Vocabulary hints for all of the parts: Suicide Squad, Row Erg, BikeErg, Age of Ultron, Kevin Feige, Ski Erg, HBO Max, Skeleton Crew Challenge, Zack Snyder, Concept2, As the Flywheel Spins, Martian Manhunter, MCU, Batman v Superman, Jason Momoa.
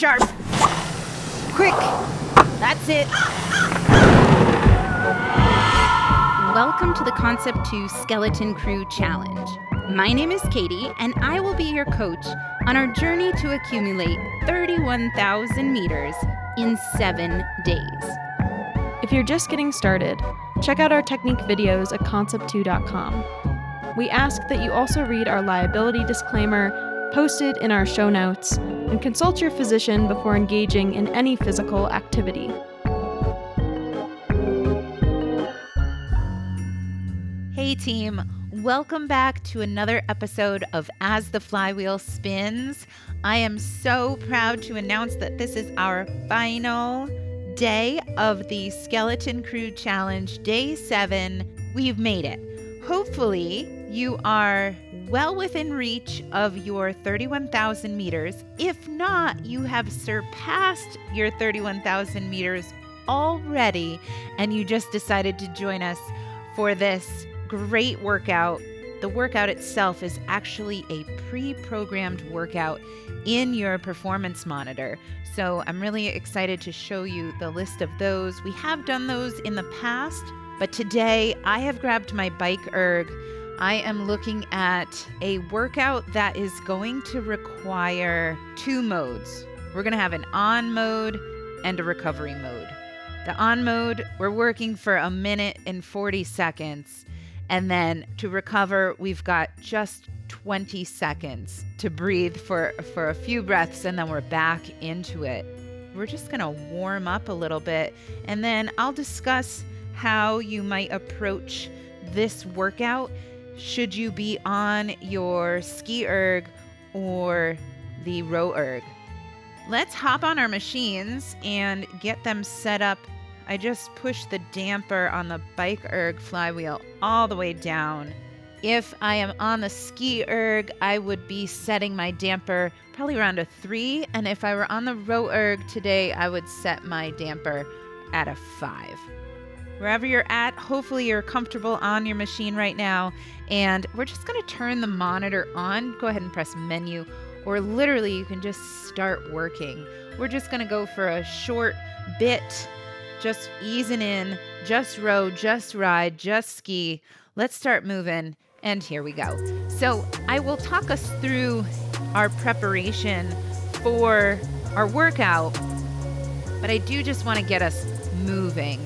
sharp. Quick. That's it. Welcome to the Concept2 Skeleton Crew Challenge. My name is Katie, and I will be your coach on our journey to accumulate 31,000 meters in 7 days. If you're just getting started, check out our technique videos at concept2.com. We ask that you also read our liability disclaimer posted in our show notes and consult your physician before engaging in any physical activity. Hey team, welcome back to another episode of As the Flywheel Spins. I am so proud to announce that this is our final day of the Skeleton Crew Challenge, Day 7. We've made it. Hopefully, you are well within reach of your 31,000 meters. If not, you have surpassed your 31,000 meters already, and you just decided to join us for this great workout. The workout itself is actually a pre-programmed workout in your performance monitor. So I'm really excited to show you the list of those. We have done those in the past, but today I have grabbed my BikeErg. I am looking at a workout that is going to require two modes. We're going to have an on mode and a recovery mode. The on mode, we're working for a minute and 40 seconds. And then to recover, we've got just 20 seconds to breathe for a few breaths, and then we're back into it. We're just gonna warm up a little bit, and then I'll discuss how you might approach this workout should you be on your Ski Erg or the Row Erg. Let's hop on our machines and get them set up. I just pushed the damper on the BikeErg flywheel all the way down. If I am on the Ski Erg, I would be setting my damper probably around a 3. And if I were on the Row Erg today, I would set my damper at a 5. Wherever you're at, hopefully you're comfortable on your machine right now. And we're just going to turn the monitor on. Go ahead and press menu, or literally you can just start working. We're just going to go for a short bit. Just easing in, just row, just ride, just ski. Let's start moving, and here we go. So I will talk us through our preparation for our workout, but I do just want to get us moving.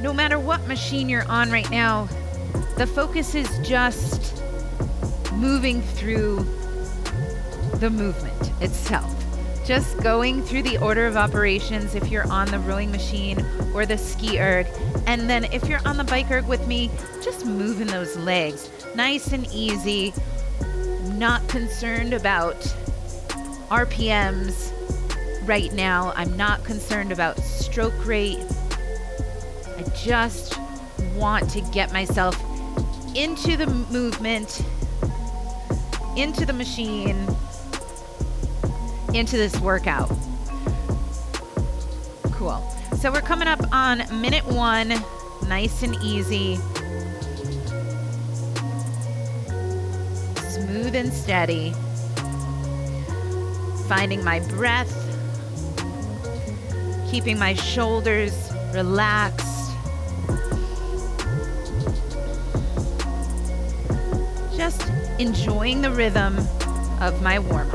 No matter what machine you're on right now, the focus is just moving through the movement itself. Just going through the order of operations if you're on the rowing machine or the Ski Erg. And then if you're on the BikeErg with me, just moving those legs. Nice and easy. Not concerned about RPMs right now. I'm not concerned about stroke rate. I just want to get myself into the movement, into the machine, into this workout. Cool. So we're coming up on minute 1, nice and easy. Smooth and steady. Finding my breath. Keeping my shoulders relaxed. Just enjoying the rhythm of my warm-up.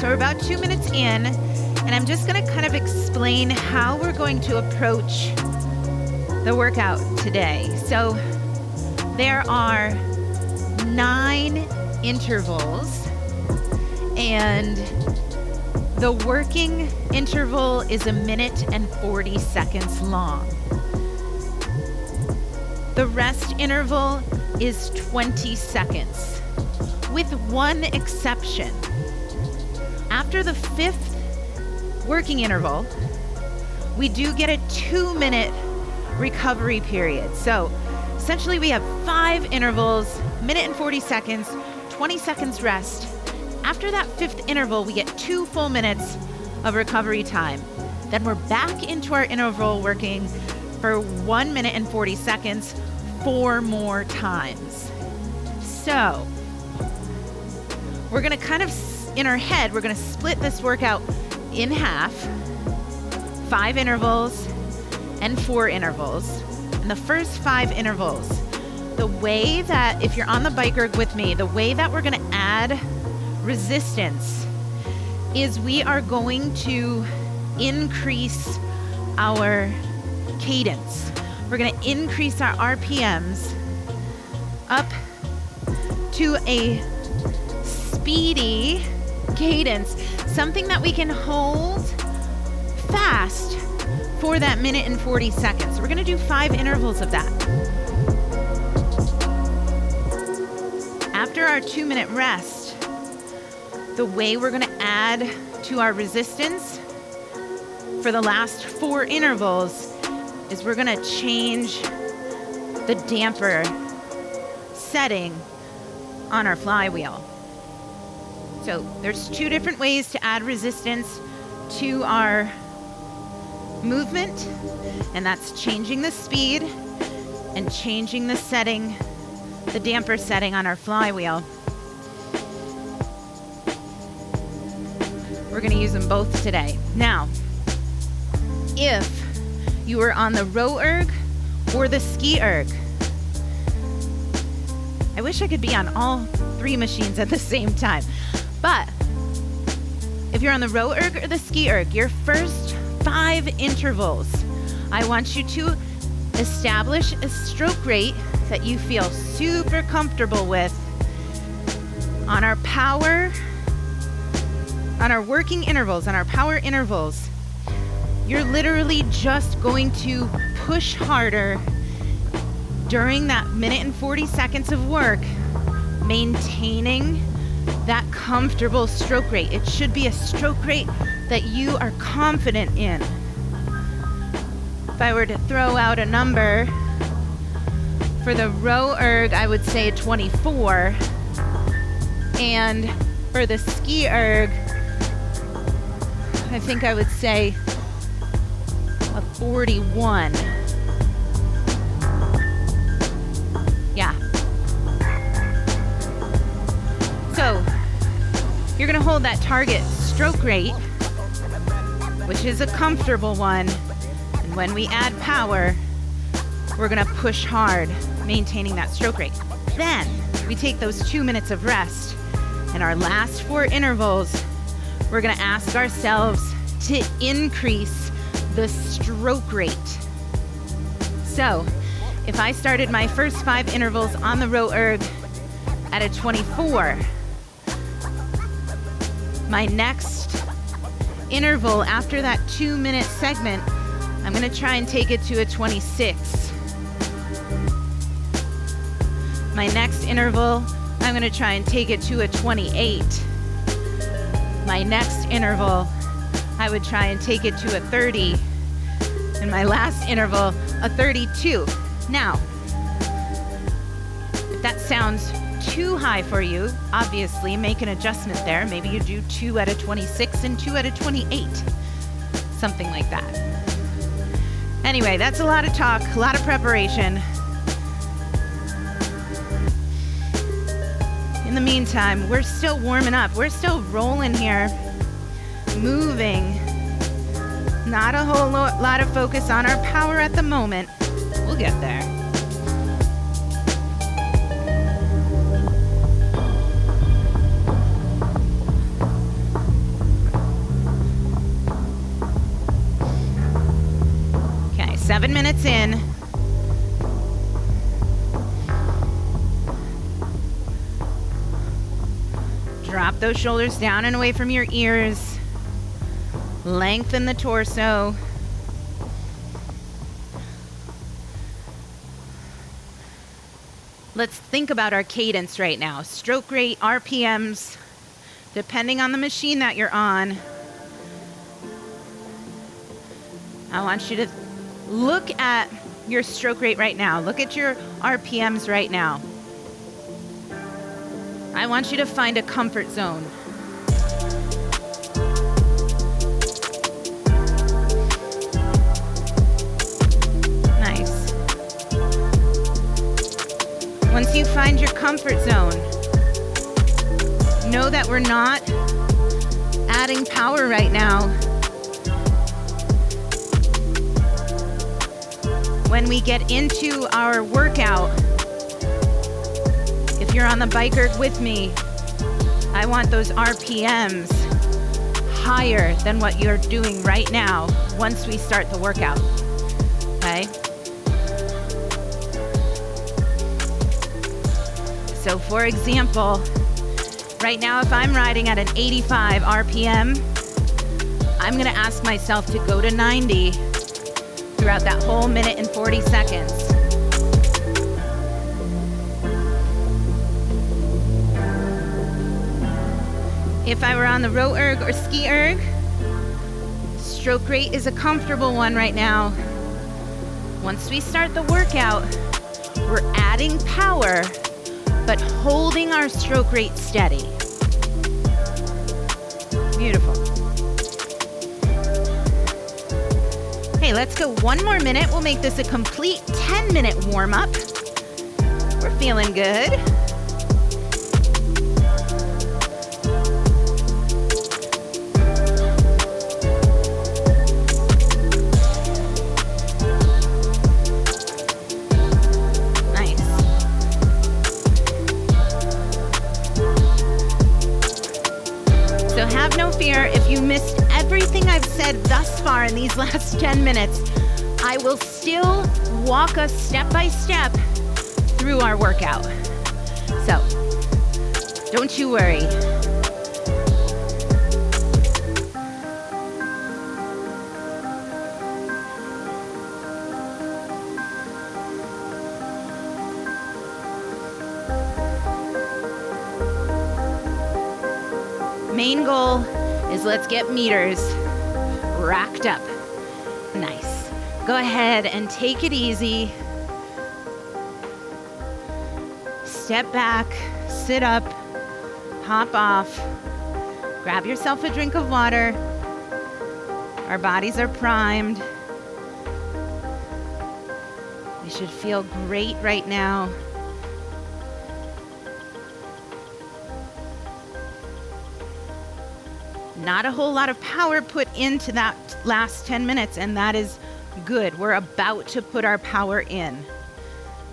So we're about 2 minutes in, and I'm just going to kind of explain how we're going to approach the workout today. So there are 9 intervals, and the working interval is a minute and 40 seconds long. The rest interval is 20 seconds, with one exception. After the fifth working interval, we do get a 2-minute recovery period. So essentially we have 5 intervals, minute and 40 seconds, 20 seconds rest. After that fifth interval, we get 2 full minutes of recovery time. Then we're back into our interval working for 1 minute and 40 seconds 4 more times. So we're gonna kind of, in our head, we're gonna split this workout in half, 5 intervals and 4 intervals. In the first 5 intervals, the way that, if you're on the BikeErg with me, the way that we're gonna add resistance is we are going to increase our cadence. We're going to increase our RPMs up to a speedy cadence, something that we can hold fast for that minute and 40 seconds. So we're going to do 5 intervals of that. After our 2-minute rest, the way we're gonna add to our resistance for the last 4 intervals is we're gonna change the damper setting on our flywheel. So there's 2 different ways to add resistance to our movement, and that's changing the speed and changing the setting, the damper setting on our flywheel. We're gonna use them both today. Now, if you were on the Row Erg or the Ski Erg, I wish I could be on all 3 machines at the same time, but if you're on the Row Erg or the Ski Erg, your first 5 intervals, I want you to establish a stroke rate that you feel super comfortable with. On our power, on our working intervals, on our power intervals, you're literally just going to push harder during that minute and 40 seconds of work, maintaining that comfortable stroke rate. It should be a stroke rate that you are confident in. If I were to throw out a number, for the Row Erg, I would say 24, and for the Ski Erg, I think I would say a 41. Yeah. So you're gonna hold that target stroke rate, which is a comfortable one. And when we add power, we're gonna push hard, maintaining that stroke rate. Then we take those 2 minutes of rest, and our last 4 intervals, we're gonna ask ourselves to increase the stroke rate. So if I started my first 5 intervals on the Row Erg at a 24, my next interval after that 2-minute segment, I'm gonna try and take it to a 26. My next interval, I'm gonna try and take it to a 28. My next interval, I would try and take it to a 30. And my last interval, a 32. Now, if that sounds too high for you, obviously make an adjustment there. Maybe you do 2 at a 26 and 2 at a 28, something like that. Anyway, that's a lot of talk, a lot of preparation. In the meantime, we're still warming up. We're still rolling here, moving. Not a whole lot of focus on our power at the moment. We'll get there. Okay, 7 minutes in. Drop those shoulders down and away from your ears. Lengthen the torso. Let's think about our cadence right now. Stroke rate, RPMs, depending on the machine that you're on. I want you to look at your stroke rate right now. Look at your RPMs right now. I want you to find a comfort zone. Nice. Once you find your comfort zone, know that we're not adding power right now. When we get into our workout, if you're on the BikeErg with me, I want those RPMs higher than what you're doing right now once we start the workout, okay? So for example, right now if I'm riding at an 85 RPM, I'm gonna ask myself to go to 90 throughout that whole minute and 40 seconds. If I were on the Row Erg or Ski Erg, stroke rate is a comfortable one right now. Once we start the workout, we're adding power, but holding our stroke rate steady. Beautiful. Okay, let's go one more minute. We'll make this a complete 10-minute warm-up. We're feeling good. Nice. So have no fear if you missed everything I've said thus far in these last 10 minutes. I will still walk us step by step through our workout. So, don't you worry. Main goal is let's get meters racked up. Nice. Go ahead and take it easy. Step back, sit up, hop off, grab yourself a drink of water. Our bodies are primed. You should feel great right now. Not a whole lot of power put into that last 10 minutes, and that is good. We're about to put our power in,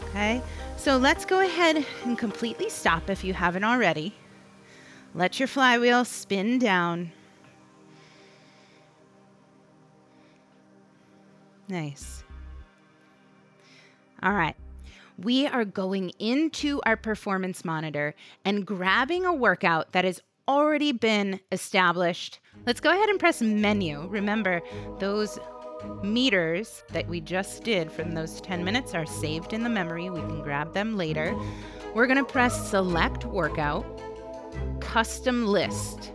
okay? So let's go ahead and completely stop if you haven't already. Let your flywheel spin down. Nice. All right. We are going into our performance monitor and grabbing a workout that is already been established. Let's go ahead and press menu. Remember, those meters that we just did from those 10 minutes are saved in the memory. We can grab them later. We're going to press select workout, custom list.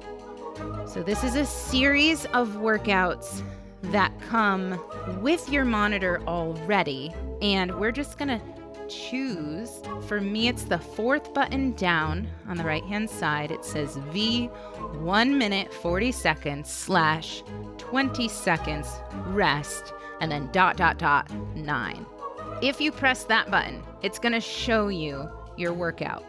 So this is a series of workouts that come with your monitor already, and we're just going to choose. For me, it's the fourth button down on the right hand side. It says V 1 minute 40 seconds / 20 seconds rest and then ..9. If you press that button, it's going to show you your workout.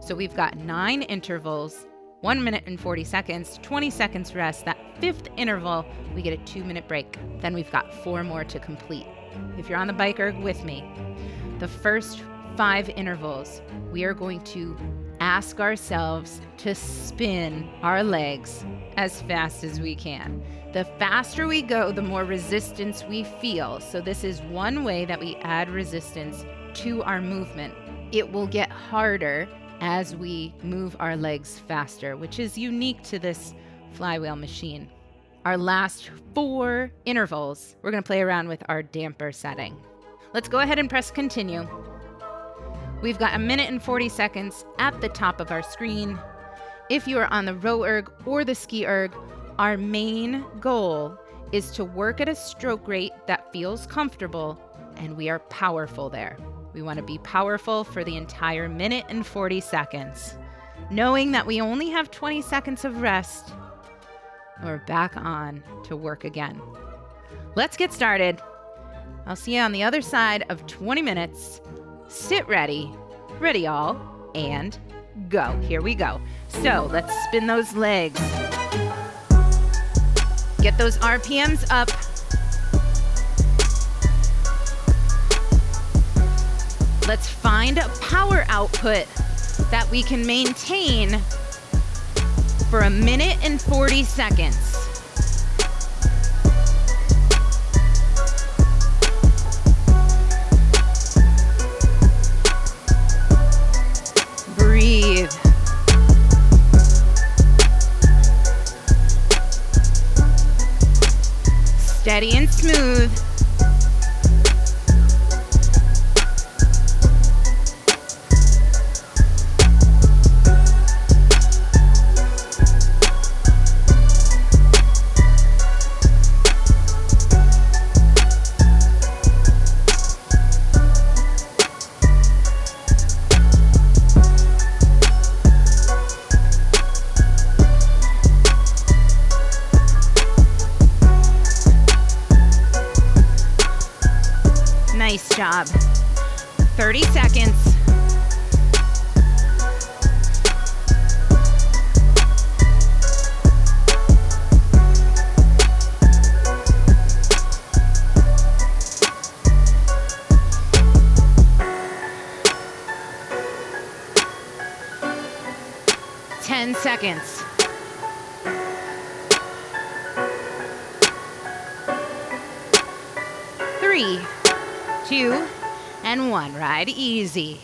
So we've got 9 intervals, 1 minute and 40 seconds, 20 seconds rest. That 5th interval, we get a 2-minute break. Then we've got 4 more to complete. If you're on the BikeErg with me, the first 5 intervals, we are going to ask ourselves to spin our legs as fast as we can. The faster we go, the more resistance we feel. So this is one way that we add resistance to our movement. It will get harder as we move our legs faster, which is unique to this flywheel machine. Our last 4 intervals, we're going to play around with our damper setting. Let's go ahead and press continue. We've got a minute and 40 seconds at the top of our screen. If you are on the Row Erg or the Ski Erg, our main goal is to work at a stroke rate that feels comfortable, and we are powerful there. We want to be powerful for the entire minute and 40 seconds. Knowing that we only have 20 seconds of rest, we're back on to work again. Let's get started. I'll see you on the other side of 20 minutes. Sit ready all, and go. Here we go. So let's spin those legs. Get those RPMs up. Let's find a power output that we can maintain for a minute and 40 seconds. Breathe. Steady and smooth. Nice job. 30 seconds. Seconds. 3, 2, and 1. Ride easy.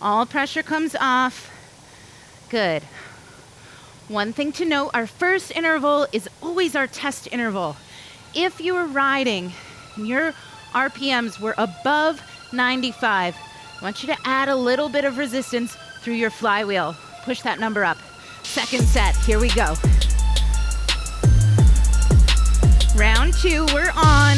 All pressure comes off. Good. One thing to note, our first interval is always our test interval. If you were riding and your RPMs were above 95, I want you to add a little bit of resistance through your flywheel. Push that number up. Second set, here we go. Round 2, we're on.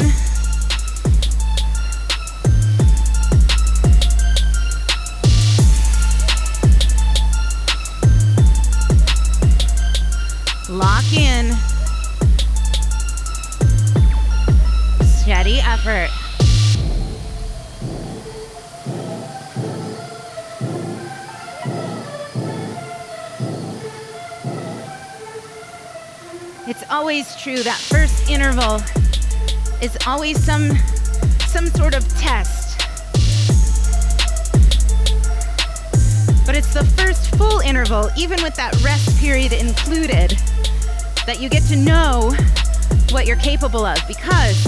Lock in. Steady effort. It's always true that first interval is always some sort of test. But it's the first full interval, even with that rest period included, that you get to know what you're capable of, because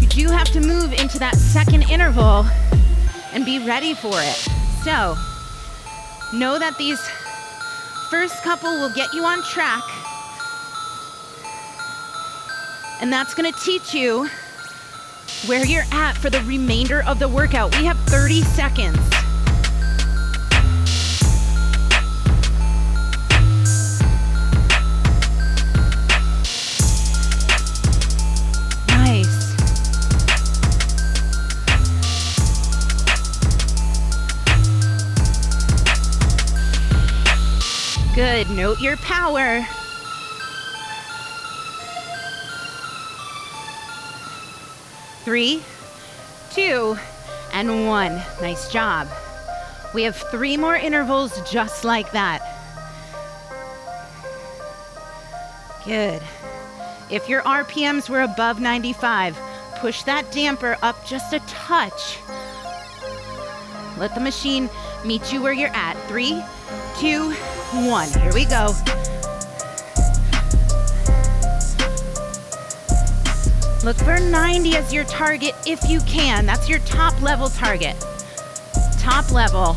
you do have to move into that second interval and be ready for it. So know that these first couple will get you on track, and that's gonna teach you where you're at for the remainder of the workout. We have 30 seconds. Nice. Good, note your power. Three, 2, and 1. Nice job. We have 3 more intervals just like that. Good. If your RPMs were above 95, push that damper up just a touch. Let the machine meet you where you're at. 3, 2, 1. Here we go. Look for 90 as your target if you can. That's your top level target. Top level.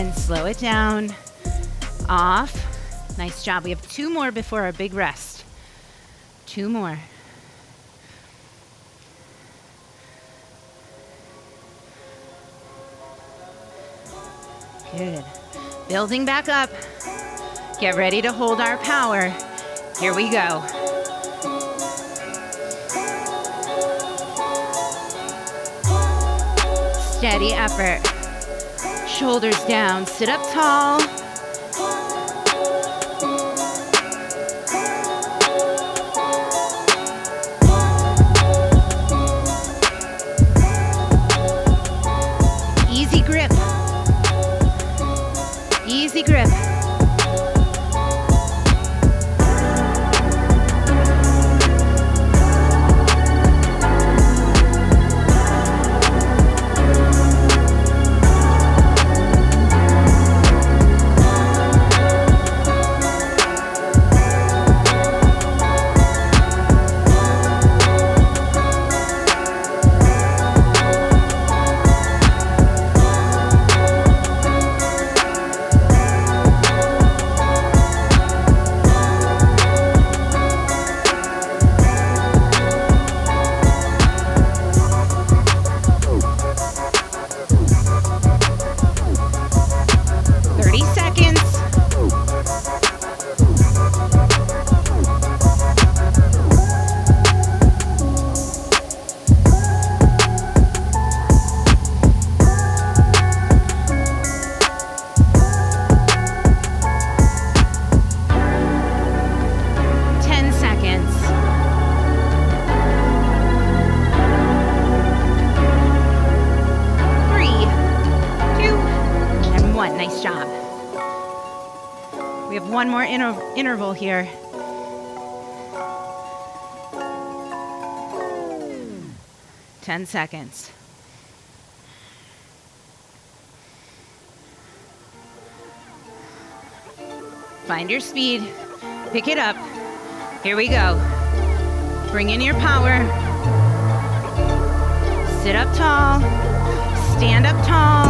and slow it down, off. Nice job. We have two more before our big rest. Two more. Good. Building back up. Get ready to hold our power. Here we go. Steady effort. Shoulders down. Sit up tall. Easy grip. Easy grip. One more interval here. Mm. 10 seconds. Find your speed. Pick it up. Here we go. Bring in your power. Sit up tall. Stand up tall.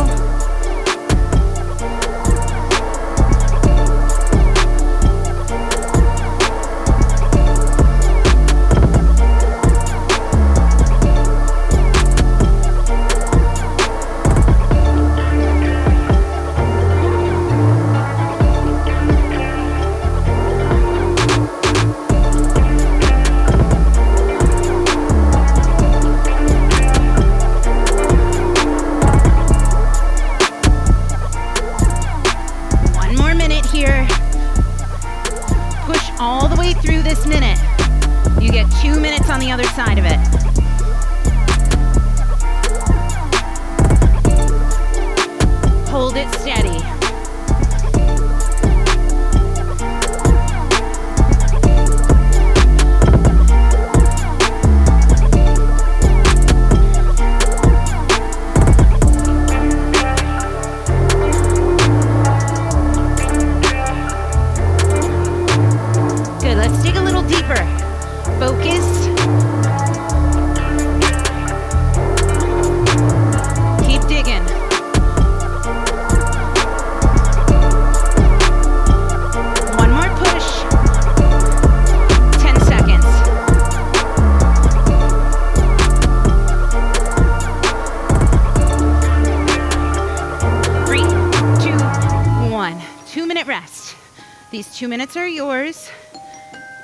These 2 minutes are yours.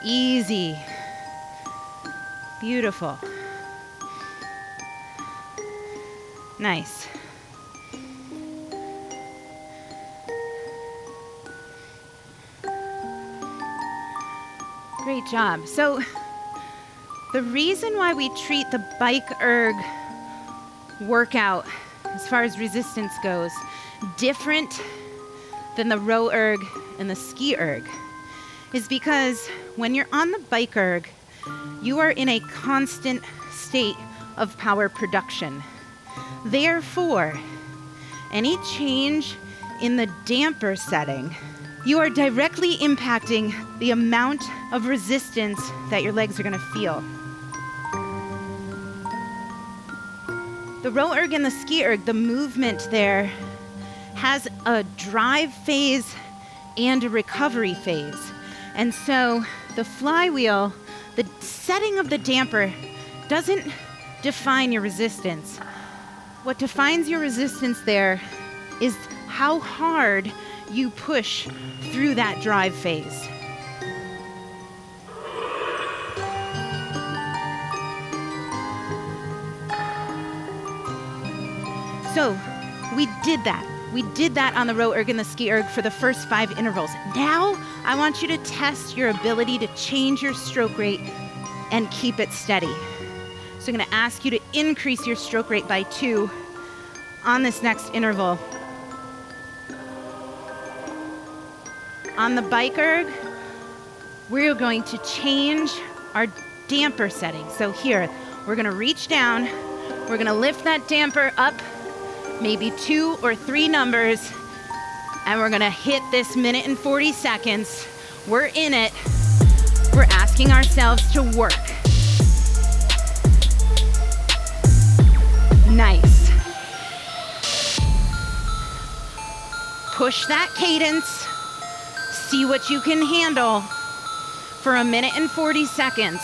Easy. Beautiful. Nice. Great job. So the reason why we treat the BikeErg workout, as far as resistance goes, different than the Row Erg and the Ski Erg is because when you're on the BikeErg, you are in a constant state of power production. Therefore, any change in the damper setting, you are directly impacting the amount of resistance that your legs are going to feel. The Row Erg and the Ski Erg, the movement there has a drive phase and a recovery phase. And so the flywheel, the setting of the damper doesn't define your resistance. What defines your resistance there is how hard you push through that drive phase. So we did that. We did that on the Row Erg and the Ski Erg for the first 5 intervals. Now I want you to test your ability to change your stroke rate and keep it steady. So I'm going to ask you to increase your stroke rate by 2 on this next interval. On the BikeErg, we're going to change our damper setting. So here, we're going to reach down, we're going to lift that damper up maybe 2 or 3 numbers, and we're going to hit this minute and 40 seconds. We're in it. We're asking ourselves to work. Nice. Push that cadence. See what you can handle for a minute and 40 seconds.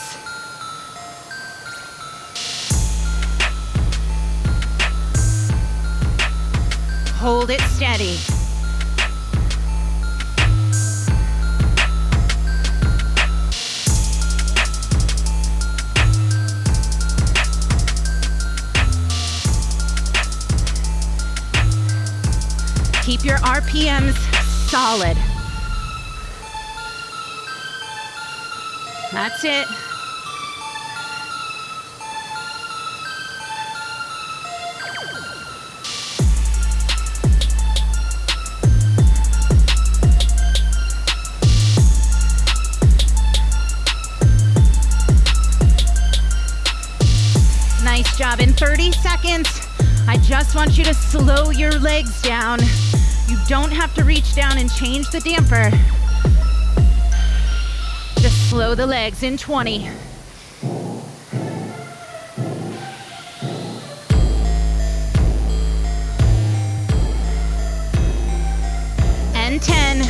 Hold it steady. Keep your RPMs solid. That's it. Nice job. In 30 seconds, I just want you to slow your legs down. You don't have to reach down and change the damper. Just slow the legs in 20. And 10.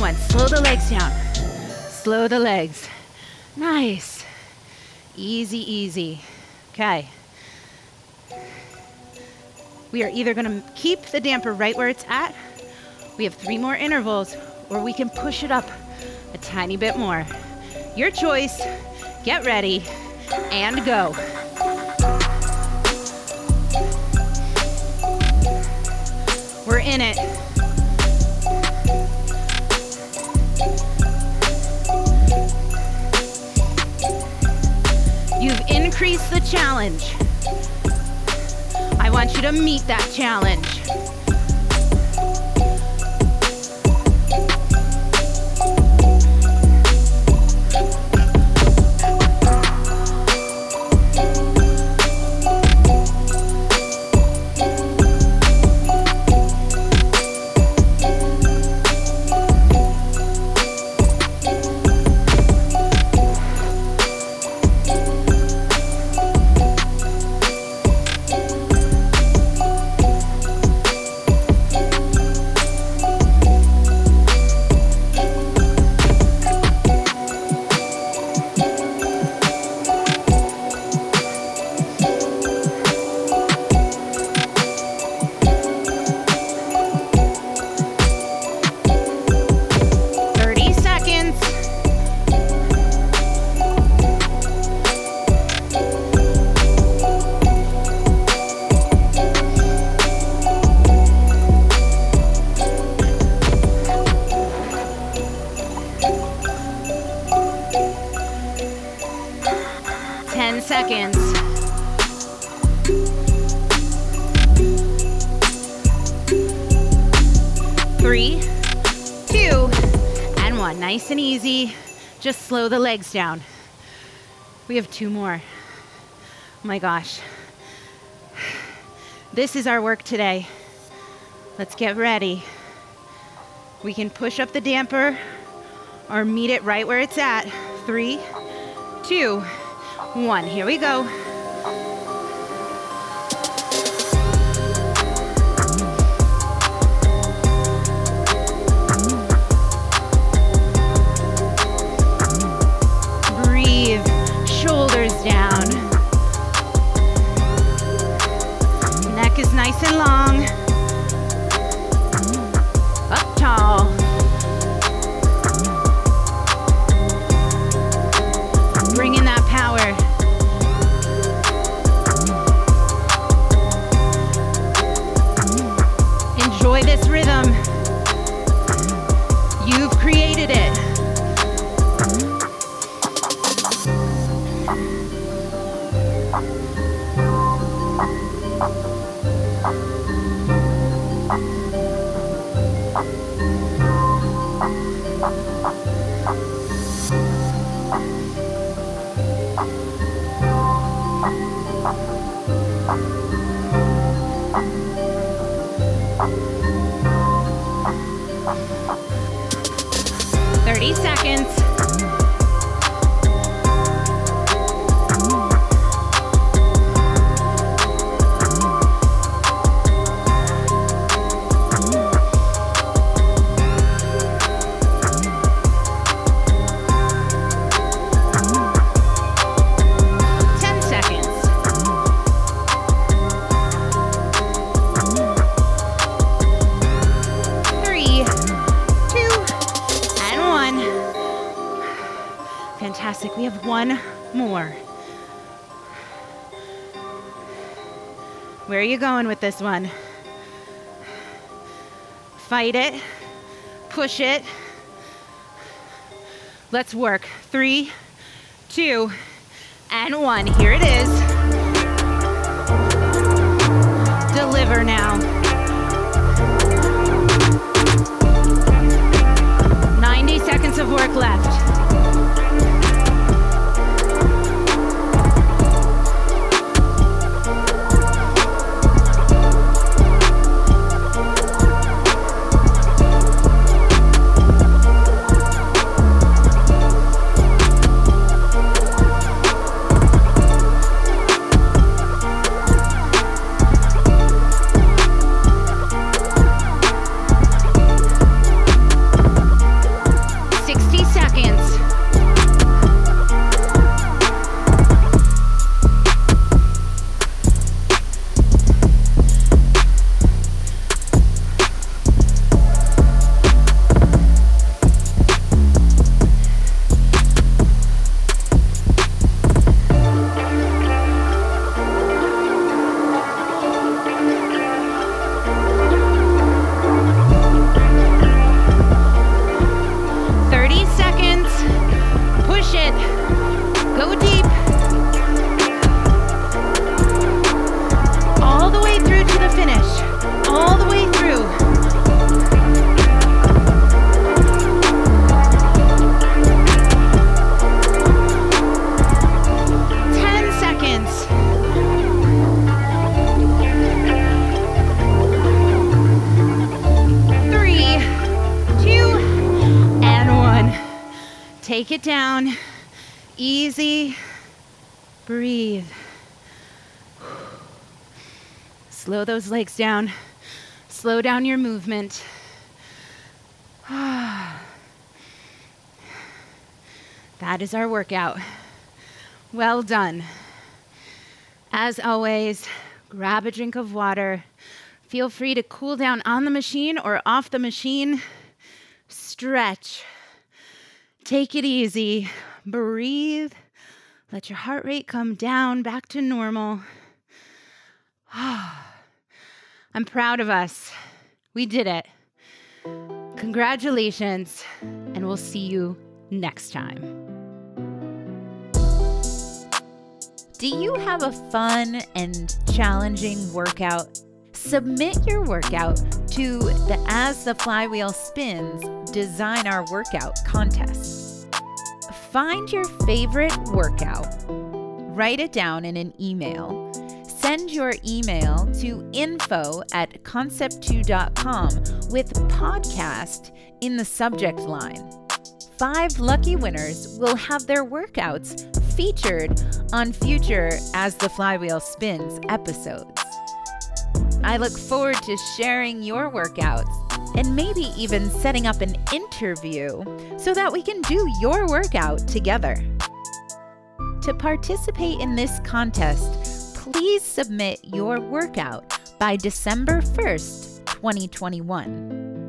One. Slow the legs down. Slow the legs. Nice. Easy, easy. Okay. We are either going to keep the damper right where it's at, we have 3 more intervals, or we can push it up a tiny bit more. Your choice. Get ready and go. We're in it. You've increased the challenge. I want you to meet that challenge. Just slow the legs down. We have 2 more. Oh my gosh. This is our work today. Let's get ready. We can push up the damper or meet it right where it's at. 3, 2, 1, here we go. Breathe, shoulders down. Neck is nice and long. Up tall. Bring in that power. Enjoy this rhythm. You've created it. We have one more. Where are you going with this one? Fight it, push it. Let's work. 3, 2, and 1. Here it is. Deliver now. 90 seconds of work left. Take it down, easy, breathe. Slow those legs down, slow down your movement. That is our workout. Well done. As always, grab a drink of water. Feel free to cool down on the machine or off the machine. Stretch. Take it easy, breathe, let your heart rate come down back to normal. I'm proud of us. We did it. Congratulations, and we'll see you next time. Do you have a fun and challenging workout? Submit your workout to the As the Flywheel Spins Design Our Workout contest. Find your favorite workout. Write it down in an email. Send your email to info@concept2.com with podcast in the subject line. 5 lucky winners will have their workouts featured on future As the Flywheel Spins episodes. I look forward to sharing your workouts and maybe even setting up an interview so that we can do your workout together. To participate in this contest, please submit your workout by December 1st, 2021.